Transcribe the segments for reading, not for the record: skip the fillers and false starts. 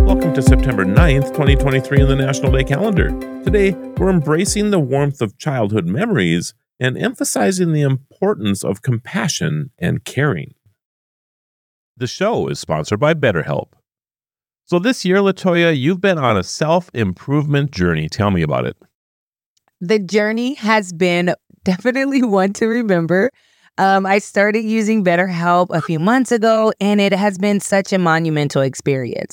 Welcome to September 9th, 2023 in the National Day Calendar. Today, we're embracing the warmth of childhood memories and emphasizing the importance of compassion and caring. The show is sponsored by BetterHelp. So this year, Latoya, you've been on a self-improvement journey. Tell me about it. The journey has been definitely one to remember. I started using BetterHelp a few months ago, and it has been such a monumental experience.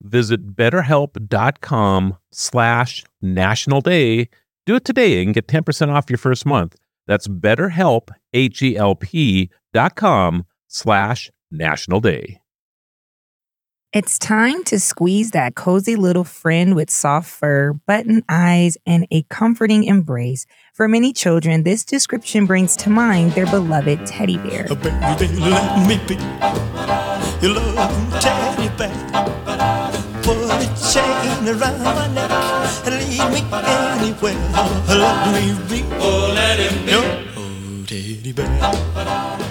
Visit BetterHelp.com/National Day. Do it today and get 10% off your first month. That's BetterHelp, HELP.com/National Day. It's time to squeeze that cozy little friend with soft fur, button eyes, and a comforting embrace. For many children, this description brings to mind their beloved teddy bear. Oh, baby, let me be your little teddy bear. Put a chain around my neck and leave me anywhere. Let me be, oh, let him be, oh, teddy bear.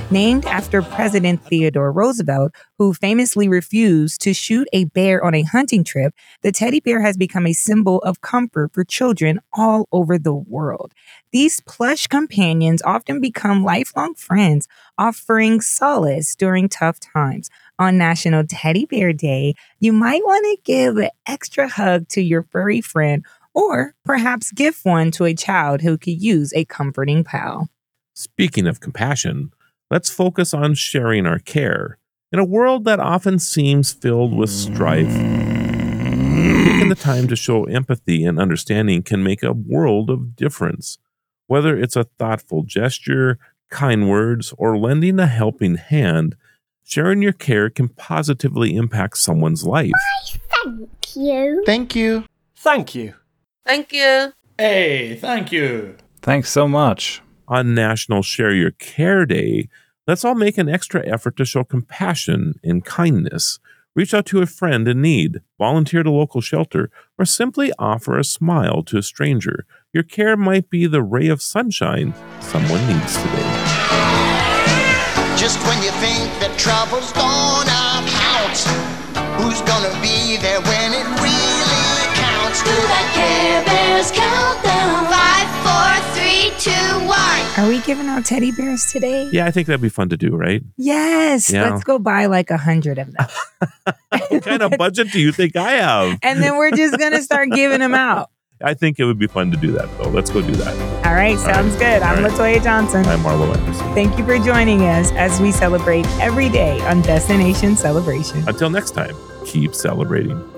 Named after President Theodore Roosevelt, who famously refused to shoot a bear on a hunting trip, the teddy bear has become a symbol of comfort for children all over the world. These plush companions often become lifelong friends, offering solace during tough times. On National Teddy Bear Day, you might want to give an extra hug to your furry friend or perhaps give one to a child who could use a comforting pal. Speaking of compassion, let's focus on sharing our care. In a world that often seems filled with strife, taking the time to show empathy and understanding can make a world of difference. Whether it's a thoughtful gesture, kind words, or lending a helping hand, sharing your care can positively impact someone's life. Why, thank you. Thank you. Thank you. Thank you. Hey, thank you. Thanks so much. On National Share Your Care Day, let's all make an extra effort to show compassion and kindness. Reach out to a friend in need, volunteer at a local shelter, or simply offer a smile to a stranger. Your care might be the ray of sunshine someone needs today. Just when you think that trouble's gone out, who's gonna be there when it really counts? Do that Care Bears countdown? 5, 4, 3, 2, 1. Are we giving out teddy bears today? Yeah, I think that'd be fun to do, right? Yes. Yeah. Let's go buy like 100 of them. What kind of budget do you think I have? And then we're just gonna start giving them out. I think it would be fun to do that, though. Let's go do that. All right. Sounds good. I'm Latoya Johnson. I'm Marlo Anderson. Thank you for joining us as we celebrate every day on Destination Celebration. Until next time, keep celebrating.